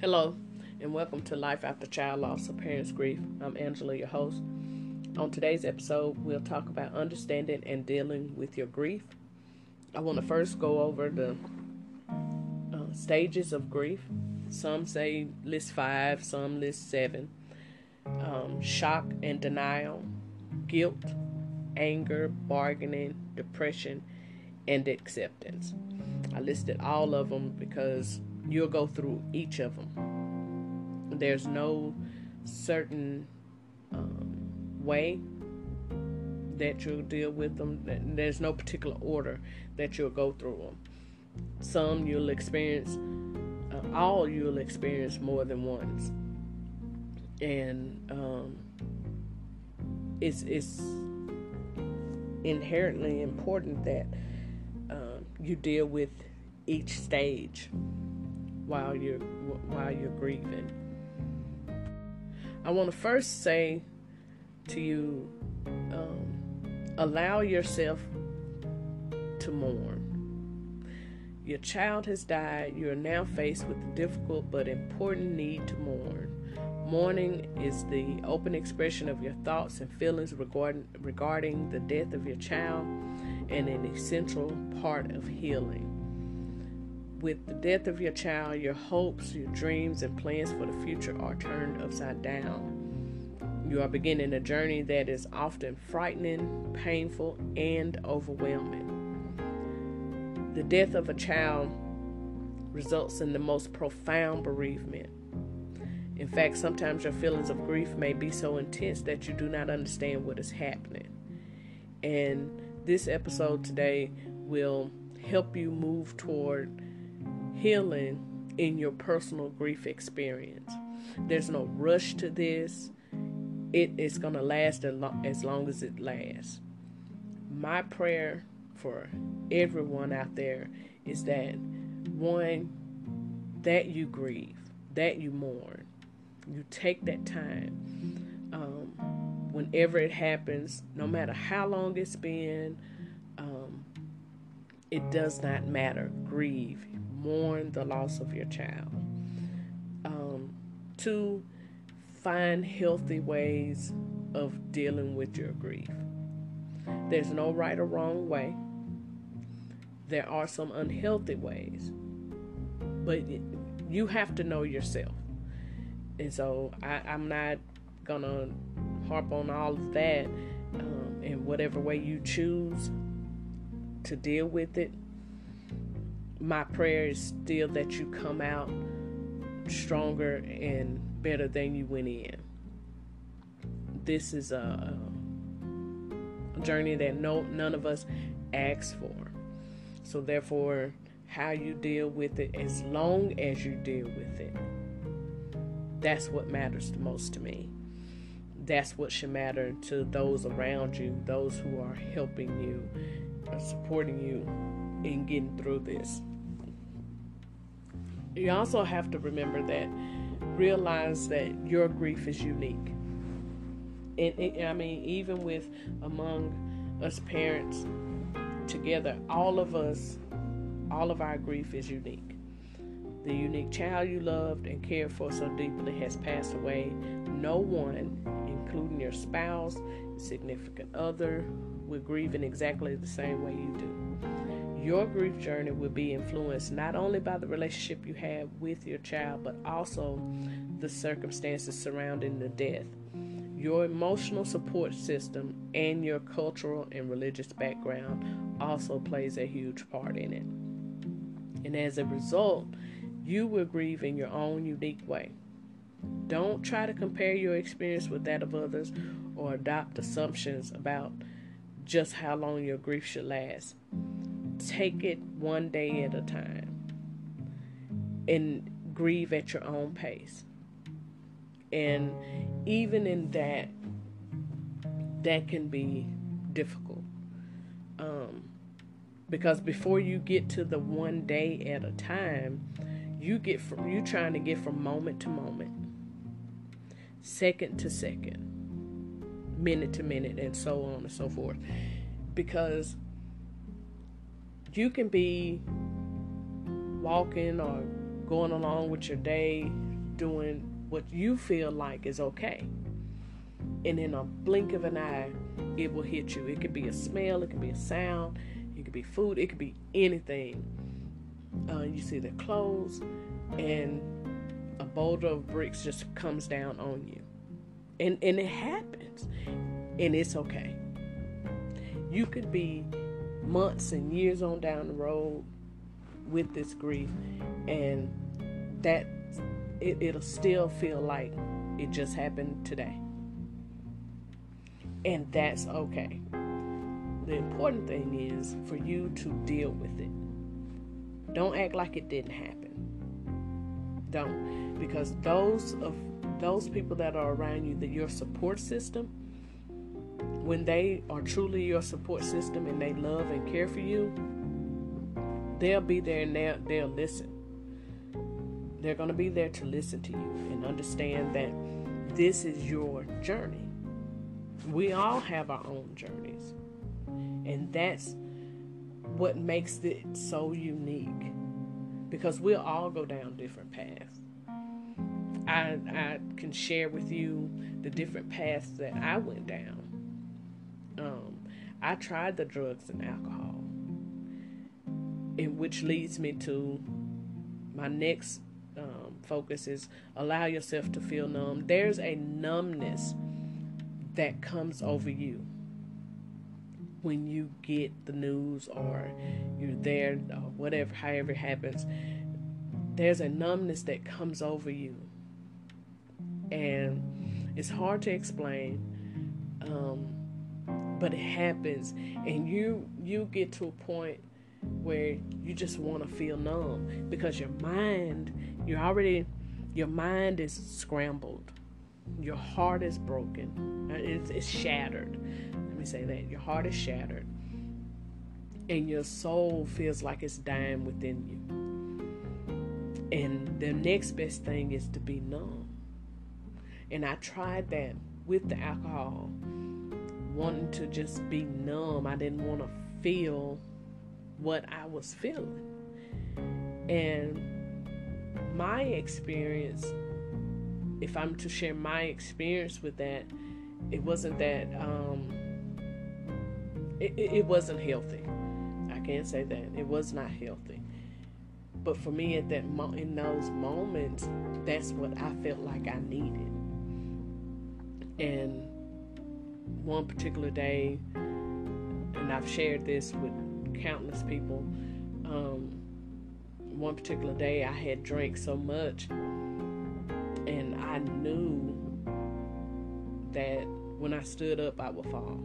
Hello, and welcome to Life After Child Loss or Parents' Grief. I'm Angela, your host. On today's episode, we'll talk about understanding and dealing with your grief. I want to first go over the stages of grief. Some say list 5, some list 7. Shock and denial, guilt, anger, bargaining, depression, and acceptance. I listed all of them because you'll go through each of them. There's no certain way that you'll deal with them. There's no particular order that you'll go through them. Some you'll experience, all you'll experience more than once. And it's inherently important that you deal with each stage while you're grieving. I want to first say to you, allow yourself to mourn. Your child has died. You are now faced with the difficult but important need to mourn. Mourning is the open expression of your thoughts and feelings regarding the death of your child, and an essential part of healing. With the death of your child, your hopes, your dreams, and plans for the future are turned upside down. You are beginning a journey that is often frightening, painful, and overwhelming. The death of a child results in the most profound bereavement. In fact, sometimes your feelings of grief may be so intense that you do not understand what is happening. And this episode today will help you move toward healing in your personal grief experience. There's no rush to this. It is going to last as long as it lasts. My prayer for everyone out there is that, one, that you grieve, that you mourn. You take that time. Whenever it happens, no matter how long it's been, it does not matter. Grieve. Mourn the loss of your child. 2, find healthy ways of dealing with your grief. There's no right or wrong way. There are some unhealthy ways. But you have to know yourself. And so I'm not going to harp on all of that. In whatever way you choose to deal with it, my prayer is still that you come out stronger and better than you went in. This is a journey that none of us asks for. So therefore, how you deal with it, as long as you deal with it, that's what matters the most to me. That's what should matter to those around you, those who are helping you, supporting you in getting through this. You also have to remember that, realize that your grief is unique. And I mean, even with among us parents together, all of our grief is unique. The unique child you loved and cared for so deeply has passed away. No one, including your spouse, significant other, will grieve in exactly the same way you do. Your grief journey will be influenced not only by the relationship you have with your child, but also the circumstances surrounding the death, your emotional support system, and your cultural and religious background also plays a huge part in it. And as a result, you will grieve in your own unique way. Don't try to compare your experience with that of others or adopt assumptions about just how long your grief should last. Take it one day at a time and grieve at your own pace. And even in that, that can be difficult. Because before you get to the one day at a time, you trying to get from moment to moment, second to second, minute to minute, and so on and so forth, because you can be walking or going along with your day, doing what you feel like is okay. And in a blink of an eye, it will hit you. It could be a smell, it could be a sound, it could be food, it could be anything. You see their clothes, and a boulder of bricks just comes down on you. And it happens, and it's okay. You could be months and years on down the road with this grief, and that it'll still feel like it just happened today. And that's okay. The important thing is for you to deal with it. Don't act like it didn't happen. Don't. Because those people that are around you, your support system, when they are truly your support system and they love and care for you, they'll be there and they'll listen. They're going to be there to listen to you and understand that this is your journey. We all have our own journeys. And that's what makes it so unique. Because we'll all go down different paths. I can share with you the different paths that I went down. I tried the drugs and alcohol. And which leads me to my next focus is allow yourself to feel numb. There's a numbness that comes over you when you get the news or you're there or whatever, however it happens. There's a numbness that comes over you, and it's hard to explain, but it happens, and you get to a point where you just want to feel numb because your mind is scrambled. Your heart is broken. It's shattered. Let me say that. Your heart is shattered. And your soul feels like it's dying within you. And the next best thing is to be numb. And I tried that with the alcohol. Wanting to just be numb. I didn't want to feel what I was feeling. And my experience, if I'm to share my experience with that, it wasn't that, it wasn't healthy. I can't say that. It was not healthy. But for me, at that in those moments, that's what I felt like I needed. And one particular day, and I've shared this with countless people, one particular day I had drank so much. And I knew that when I stood up, I would fall.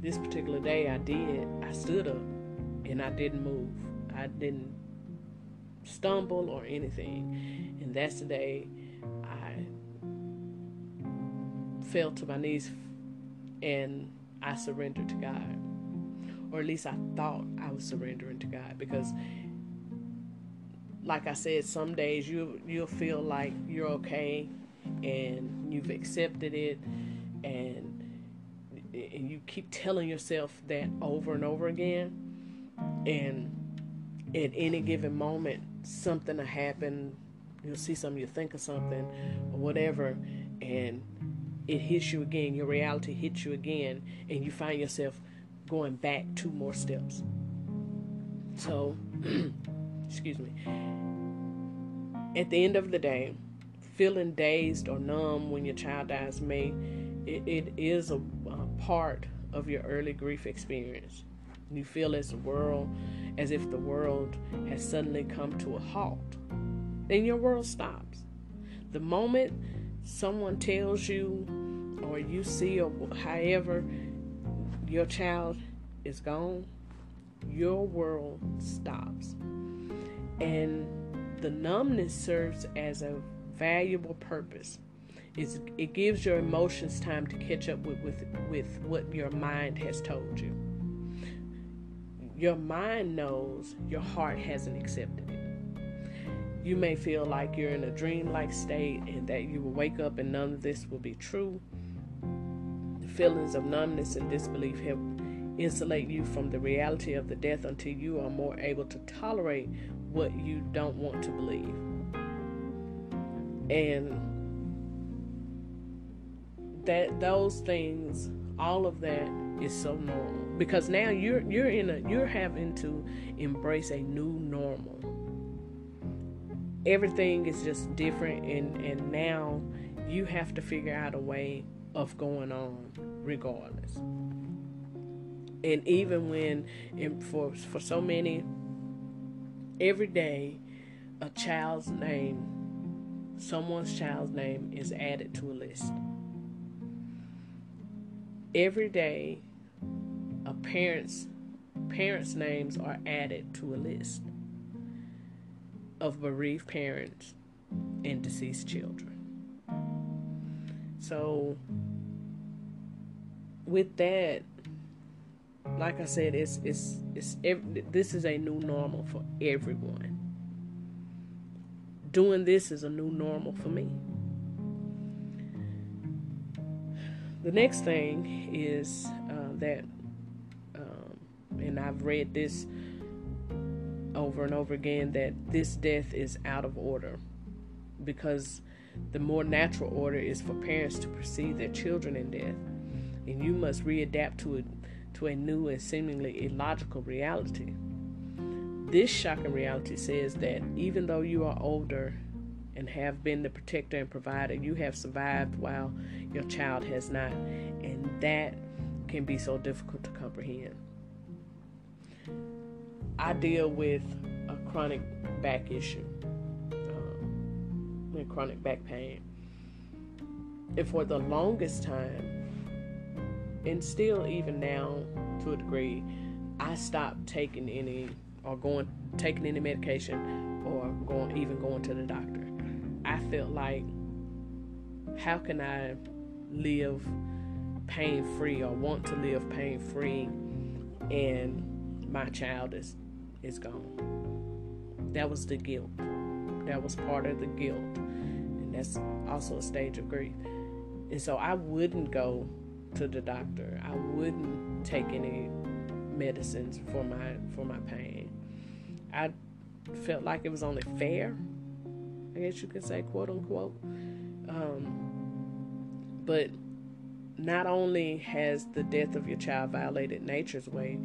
This particular day, I did. I stood up, and I didn't move. I didn't stumble or anything. And that's the day I fell to my knees, and I surrendered to God. Or at least I thought I was surrendering to God, because like I said, some days you'll feel like you're okay and you've accepted it, and you keep telling yourself that over and over again. And at any given moment, something will happen. You'll see something, you'll think of something or whatever, and it hits you again. Your reality hits you again, and you find yourself going back 2 more steps. So excuse me. At the end of the day, feeling dazed or numb when your child dies it is a part of your early grief experience. You feel as if the world has suddenly come to a halt. Then your world stops. The moment someone tells you or you see or however your child is gone, your world stops. And the numbness serves as a valuable purpose. It gives your emotions time to catch up with what your mind has told you. Your mind knows, your heart hasn't accepted it. You may feel like you're in a dreamlike state and that you will wake up and none of this will be true. The feelings of numbness and disbelief have insulate you from the reality of the death until you are more able to tolerate what you don't want to believe. And that those things, all of that is so normal, because now you're having to embrace a new normal. Everything is just different, and now you have to figure out a way of going on regardless. And even when, and for so many, every day a child's name, someone's child's name is added to a list. Every day a parents' names are added to a list of bereaved parents and deceased children. So with that, like I said, this is a new normal for everyone. Doing this is a new normal for me. The next thing is and I've read this over and over again, that this death is out of order, because the more natural order is for parents to perceive their children in death, and you must readapt to a new and seemingly illogical reality. This shocking reality says that even though you are older and have been the protector and provider, you have survived while your child has not, and that can be so difficult to comprehend. I deal with a chronic back issue, and chronic back pain, and for the longest time, and still even now to a degree, I stopped taking any medication or even going to the doctor. I felt like, how can I live pain-free or want to live pain-free, and my child is gone? That was the guilt. That was part of the guilt. And that's also a stage of grief. And so I wouldn't go to the doctor. I wouldn't take any medicines for my pain. I felt like it was only fair, I guess you could say, quote unquote. But not only has the death of your child violated nature's way,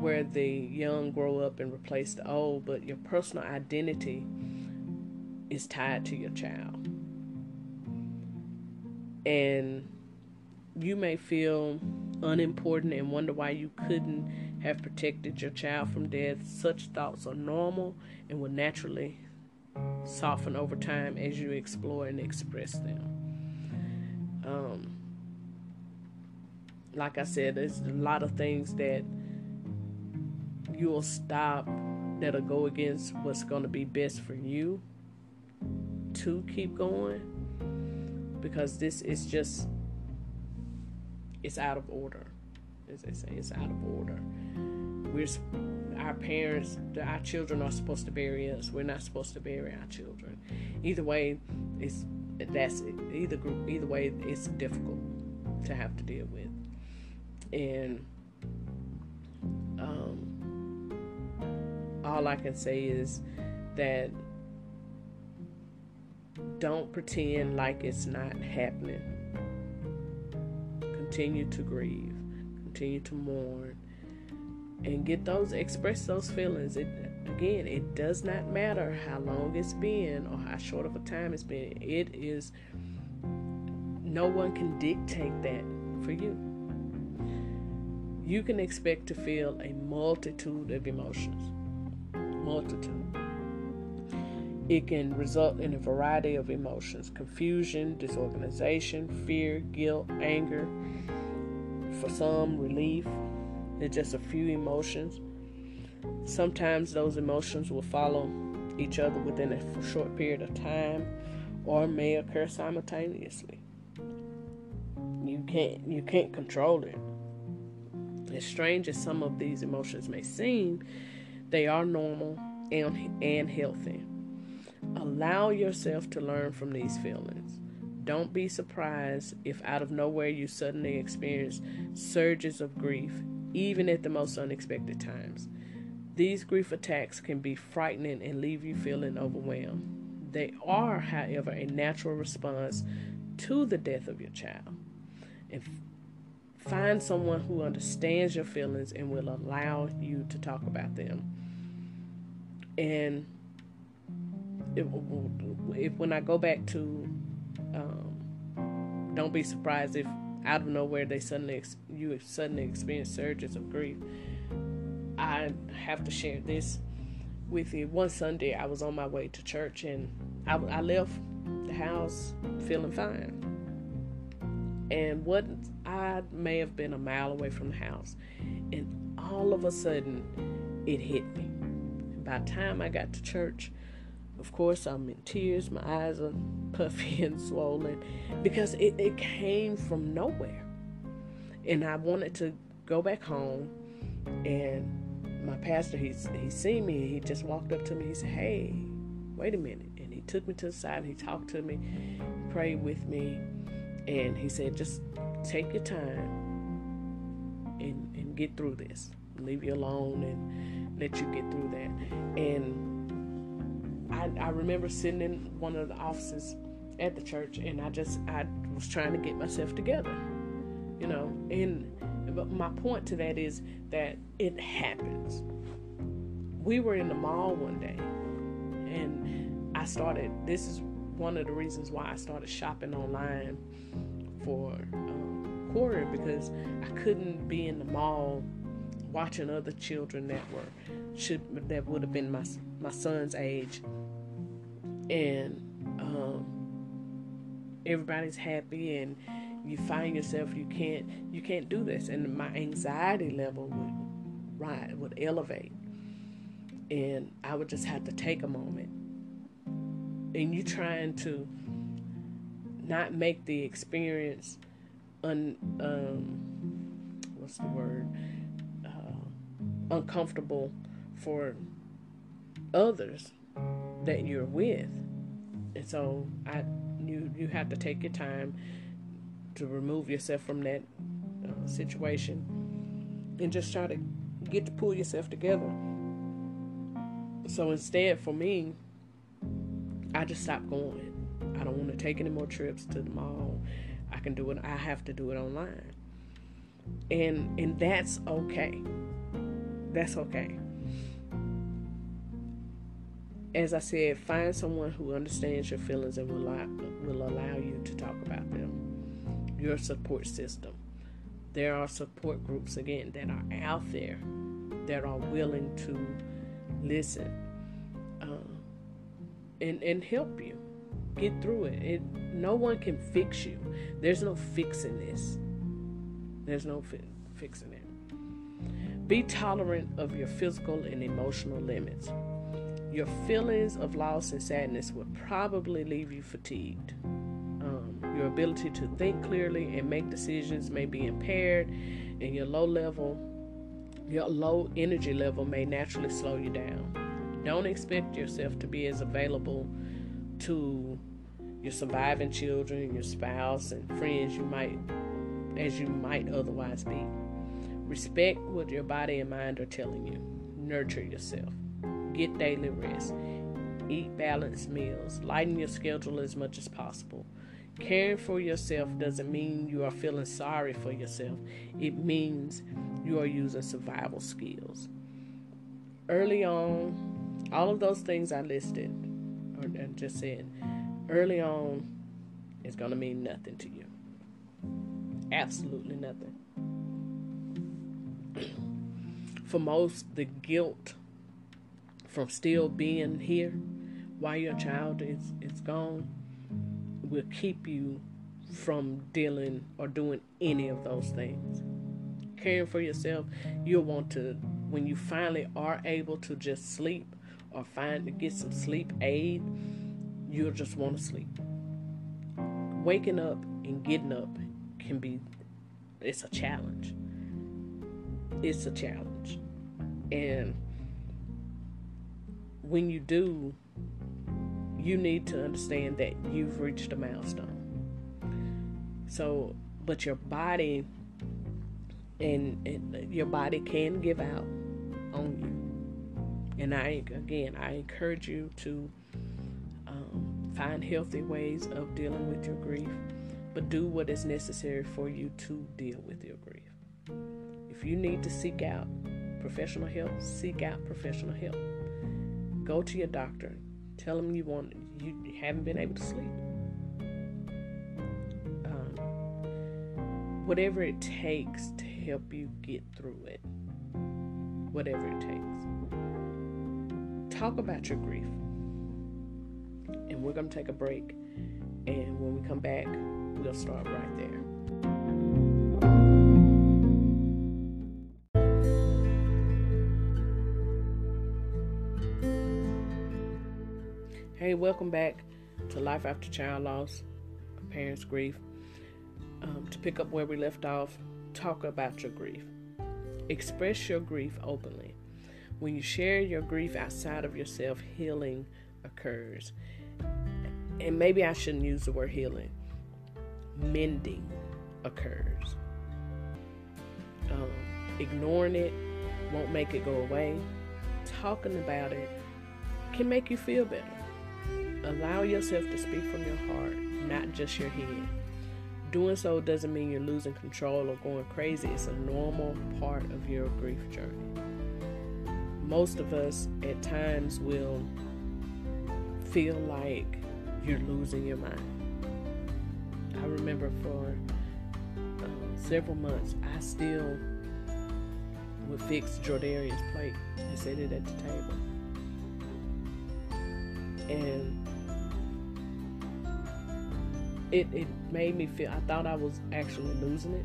where the young grow up and replace the old, but your personal identity is tied to your child. And you may feel unimportant and wonder why you couldn't have protected your child from death. Such thoughts are normal and will naturally soften over time as you explore and express them. Like I said, there's a lot of things that you'll stop that'll go against what's going to be best for you to keep going, because this is just... it's out of order. As they say, it's out of order. Our children are supposed to bury us. We're not supposed to bury our children. Either way, either way, it's difficult to have to deal with. And all I can say is that don't pretend like it's not happening. Continue to grieve, continue to mourn, and express those feelings. It does not matter how long it's been or how short of a time it's been. No one can dictate that for you. You can expect to feel a multitude of emotions. It can result in a variety of emotions: confusion, disorganization, fear, guilt, anger. For some, relief. They're just a few emotions. Sometimes those emotions will follow each other within a short period of time, or may occur simultaneously. You can't control it. As strange as some of these emotions may seem, they are normal and healthy. Allow yourself to learn from these feelings. Don't be surprised if out of nowhere you suddenly experience surges of grief, even at the most unexpected times. These grief attacks can be frightening and leave you feeling overwhelmed. They are, however, a natural response to the death of your child. And find someone who understands your feelings and will allow you to talk about them. And if when I go back to, don't be surprised if out of nowhere you suddenly experience surges of grief. I have to share this with you. One Sunday, I was on my way to church, and I left the house feeling fine. And I may have been a mile away from the house, and all of a sudden, it hit me. By the time I got to church, of course, I'm in tears. My eyes are puffy and swollen because it came from nowhere. And I wanted to go back home. And my pastor, he seen me. And he just walked up to me. He said, "Hey, wait a minute." And he took me to the side. And he talked to me, prayed with me. And he said, "Just take your time and get through this. Leave you alone and let you get through that." And I remember sitting in one of the offices at the church, and I was trying to get myself together, you know. And but my point to that is that it happens. We were in the mall one day, and this is one of the reasons why I started shopping online for quarter, because I couldn't be in the mall watching other children that would have been my son's age, and everybody's happy, and you find yourself you can't do this, and my anxiety level would elevate, and I would just have to take a moment. And you trying to not make the experience uncomfortable for others that you're with. And so you have to take your time to remove yourself from that situation and just try to pull yourself together. So instead, for me, I just stopped going. I don't want to take any more trips to the mall. I can do it. I have to do it online. And that's okay. That's okay. As I said, find someone who understands your feelings and will allow you to talk about them. Your support system. There are support groups, again, that are out there that are willing to listen and help you get through it. No one can fix you. There's no fixing this. There's no fixing it. Be tolerant of your physical and emotional limits. Your feelings of loss and sadness will probably leave you fatigued. Your ability to think clearly and make decisions may be impaired, and your low energy level may naturally slow you down. Don't expect yourself to be as available to your surviving children, your spouse, and friends as you might otherwise be. Respect what your body and mind are telling you. Nurture yourself. Get daily rest. Eat balanced meals. Lighten your schedule as much as possible. Caring for yourself doesn't mean you are feeling sorry for yourself. It means you are using survival skills. Early on, all of those things I listed, or I just said, early on is going to mean nothing to you. Absolutely nothing. For most, the guilt from still being here while your child is gone will keep you from dealing or doing any of those things. Caring for yourself, you'll want to, when you finally are able to just sleep or get some sleep aid, you'll just want to sleep. Waking up and getting up it's a challenge. It's a challenge. And when you do, you need to understand that you've reached a milestone. So, but your body and your body can give out on you. And I encourage you to Find healthy ways of dealing with your grief, but do what is necessary for you to deal with your grief. If you need to seek out professional help, seek out professional help. Go to your doctor. Tell them you haven't been able to sleep. Whatever it takes to help you get through it. Whatever it takes. Talk about your grief. And we're going to take a break. And when we come back, we'll start right there. Hey, welcome back to Life After Child Loss or Parents' Grief. To pick up where we left off, talk about your grief. Express your grief openly. When you share your grief outside of yourself, healing occurs. And maybe I shouldn't use the word healing. Mending occurs. Ignoring it won't make it go away. Talking about it can make you feel better. Allow yourself to speak from your heart, not just your head. Doing so doesn't mean you're losing control or going crazy. It's a normal part of your grief journey. Most of us at times will feel like you're losing your mind. I remember for several months, I still would fix Jordarian's plate and set it at the table. And it made me feel, I thought I was actually losing it,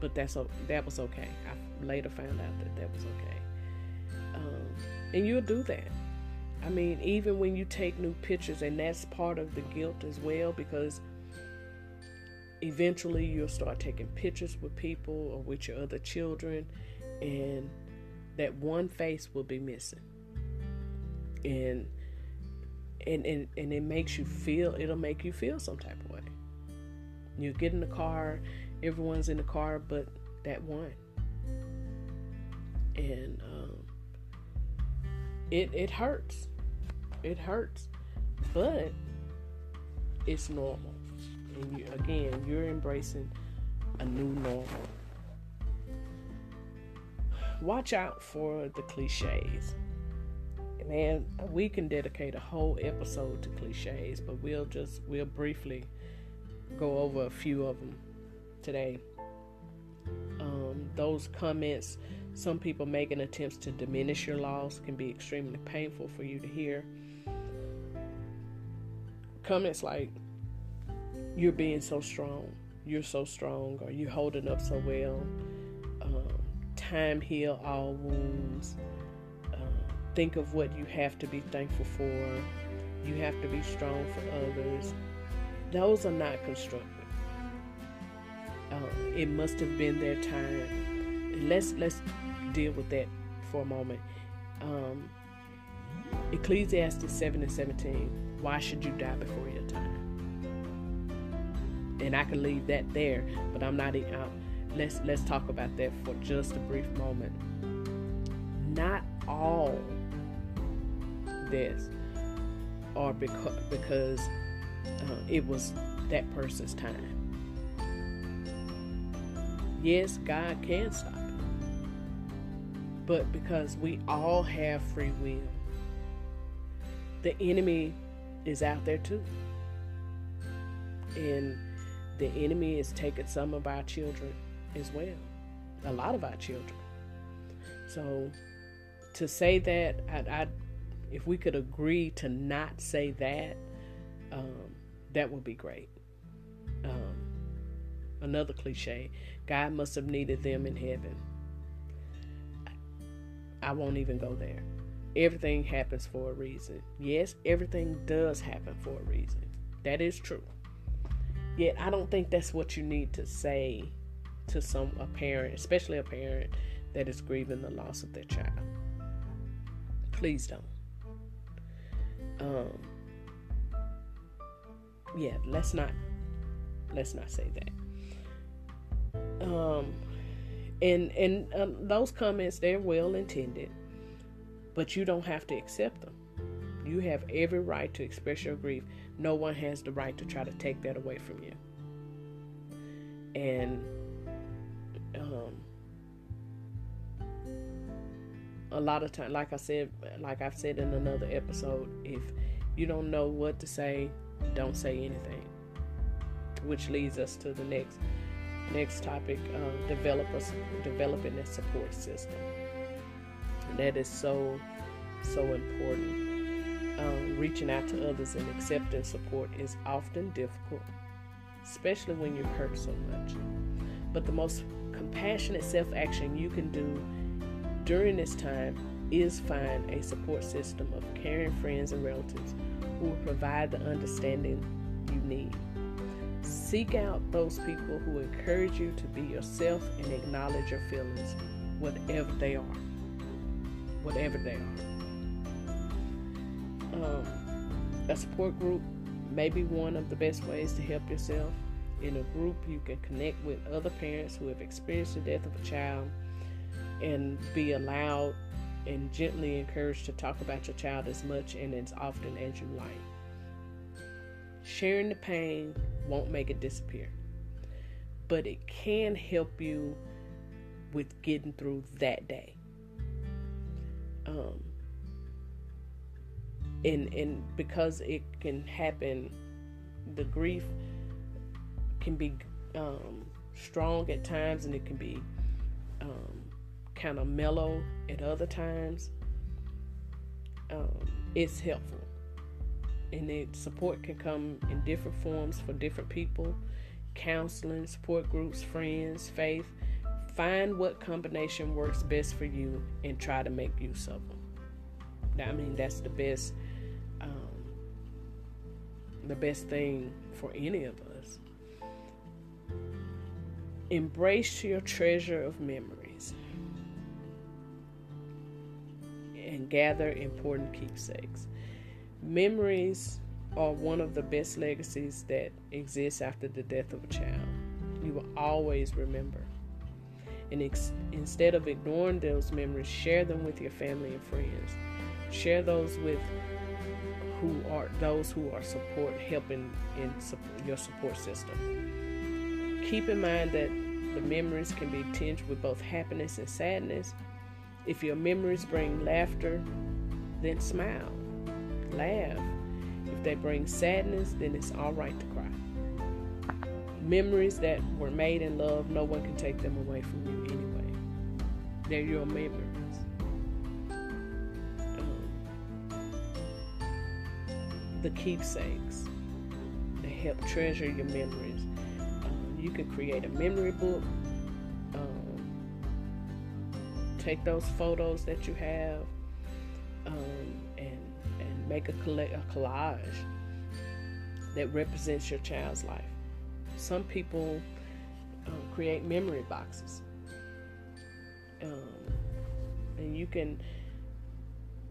but that was okay. I later found out that was okay. And you'll do that. I mean, even when you take new pictures, and that's part of the guilt as well, because eventually you'll start taking pictures with people or with your other children, and that one face will be missing. And it makes you feel, it'll make you feel some type of way. You get in the car, everyone's in the car but that one. And it hurts. It hurts. But it's normal. And you're embracing a new normal. Watch out for the cliches. Man, we can dedicate a whole episode to cliches, but we'll briefly go over a few of them today. Those comments, some people making attempts to diminish your loss, can be extremely painful for you to hear. Comments like, "You're being so strong," "You're so strong," or "You're holding up so well," "Time heal all wounds," "Think of what you have to be thankful for," "You have to be strong for others." Those are not constructive. It must have been their time. And let's deal with that for a moment. Ecclesiastes 7:17. Why should you die before your time? And I can leave that there, but I'm not. Let's talk about that for just a brief moment. Not all deaths are because it was that person's time. Yes, God can stop it, but because we all have free will, the enemy is out there too, and the enemy is taking some of our children as well, a lot of our children. So to say that, if we could agree to not say that, that would be great. Another cliche, God must have needed them in heaven. I won't even go there. Everything happens for a reason. Yes, everything does happen for a reason. That is true. Yet I don't think that's what you need to say to a parent, especially a parent that is grieving the loss of their child. Please don't. Let's not say that. Those comments, they're well intended, but you don't have to accept them. You have every right to express your grief. No one has the right to try to take that away from you. And a lot of times, like I've said in another episode, if you don't know what to say, don't say anything. Which leads us to the next topic, developing a support system. And that is so, so important. Reaching out to others and accepting support is often difficult, especially when you're hurt so much. But the most compassionate self-action you can do during this time is find a support system of caring friends and relatives who will provide the understanding you need. Seek out those people who encourage you to be yourself and acknowledge your feelings, whatever they are. A support group may be one of the best ways to help yourself. In a group, you can connect with other parents who have experienced the death of a child and be allowed and gently encouraged to talk about your child as much and as often as you like. Sharing the pain won't make it disappear, but it can help you with getting through that day. And because it can happen, the grief can be strong at times, and it can be kind of mellow at other times. It's helpful. And support can come in different forms for different people: counseling, support groups, friends, faith. Find what combination works best for you and try to make use of them. Now, I mean, that's the best thing for any of us. Embrace your treasure of memories and gather important keepsakes. Memories are one of the best legacies that exists after the death of a child. You will always remember. And instead of ignoring those memories, share them with your family and friends. Share those with your support system. Keep in mind that the memories can be tinged with both happiness and sadness. If your memories bring laughter, then smile, laugh. If they bring sadness, then it's all right to cry. Memories that were made in love, no one can take them away from you anyway. They're your memories. The keepsakes that help treasure your memories. You can create a memory book. Take those photos that you have and make a collage that represents your child's life. Some people create memory boxes, and you can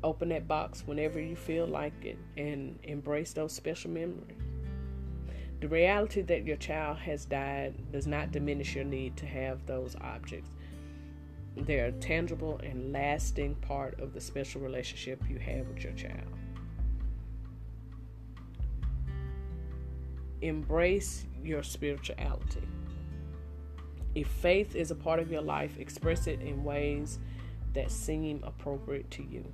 open that box whenever you feel like it and embrace those special memories. The reality that your child has died does not diminish your need to have those objects. They are a tangible and lasting part of the special relationship you have with your child. Embrace your spirituality. If faith is a part of your life, express it in ways that seem appropriate to you.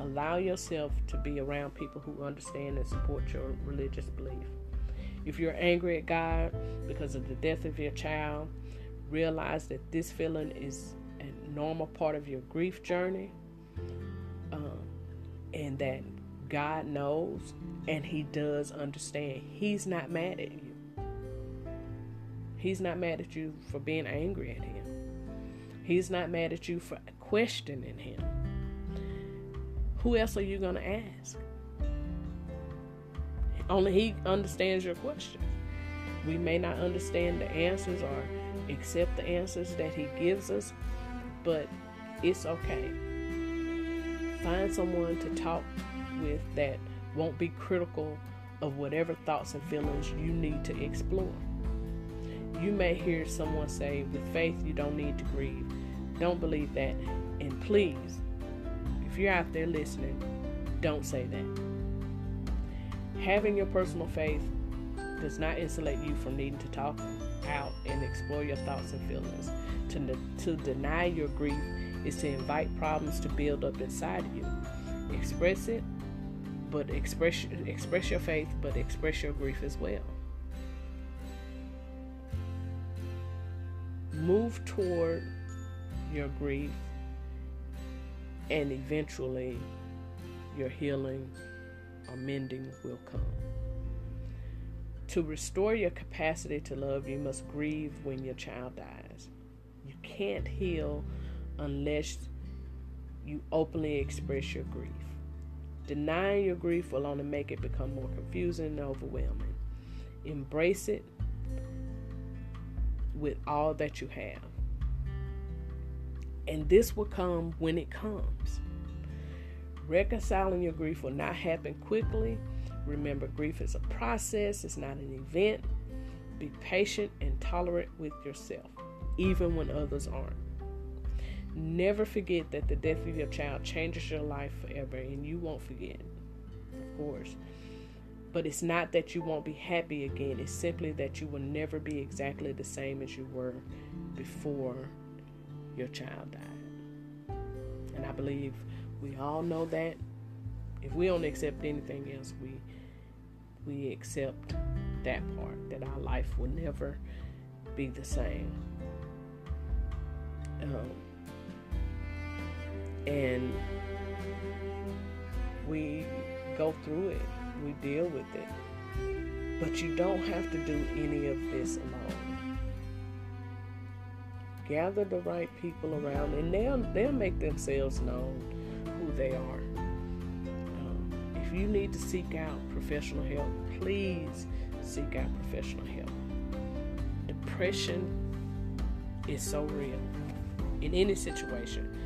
Allow yourself to be around people who understand and support your religious belief. If you're angry at God because of the death of your child, realize that this feeling is a normal part of your grief journey, and that God knows and He does understand. He's not mad at you. He's not mad at you for being angry at Him. He's not mad at you for questioning Him. Who else are you going to ask? Only He understands your questions. We may not understand the answers or accept the answers that He gives us, but it's okay. Find someone to talk with that won't be critical of whatever thoughts and feelings you need to explore. You may hear someone say, with faith, you don't need to grieve. Don't believe that. And please, if you're out there listening, Don't say that. Having your personal faith does not insulate you from needing to talk out and explore your thoughts and feelings. To deny your grief is to invite problems to build up inside of you. Express your faith, but express your grief as well. Move toward your grief and eventually your healing or mending will come. To restore your capacity to love, you must grieve when your child dies. You can't heal unless you openly express your grief. Denying your grief will only make it become more confusing and overwhelming. Embrace it with all that you have. And this will come when it comes. Reconciling your grief will not happen quickly. Remember, grief is a process. It's not an event. Be patient and tolerant with yourself, even when others aren't. Never forget that the death of your child changes your life forever, and you won't forget, of course. But it's not that you won't be happy again. It's simply that you will never be exactly the same as you were before your child died. And I believe we all know that. If we don't accept anything else, we accept that part, that our life will never be the same. And we go through it. We deal with it. But you don't have to do any of this alone. Gather the right people around, and they'll make themselves known who they are. If you need to seek out professional help, please seek out professional help. Depression is so real in any situation.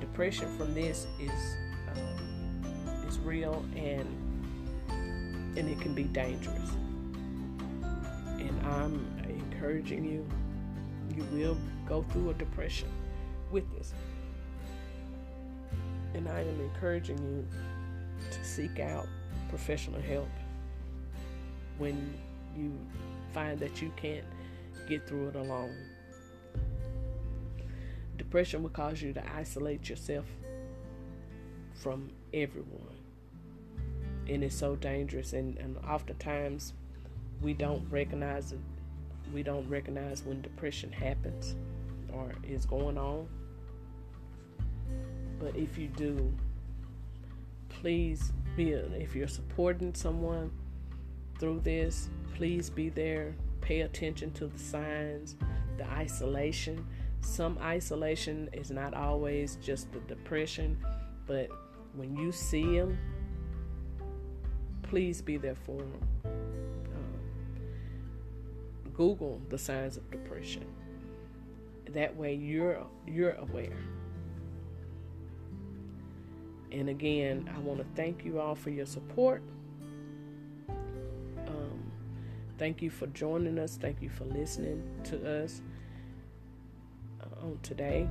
Depression from this is real, and it can be dangerous. And I'm encouraging you, you will go through a depression with this. And I am encouraging you to seek out professional help when you find that you can't get through it alone. Depression will cause you to isolate yourself from everyone. And it's so dangerous. And oftentimes we don't recognize it. We don't recognize when depression happens or is going on. But if you do, please be, if you're supporting someone through this, please be there. Pay attention to the signs, the isolation. Some isolation is not always just the depression, but when you see them, please be there for them. Google the signs of depression. That way you're aware. And again, I want to thank you all for your support. Thank you for joining us. Thank you for listening to us on today.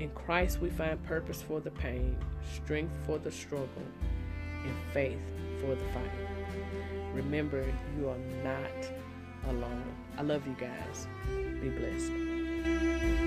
In Christ, we find purpose for the pain, strength for the struggle, and faith for the fight. Remember, you are not alone. I love you guys. Be blessed.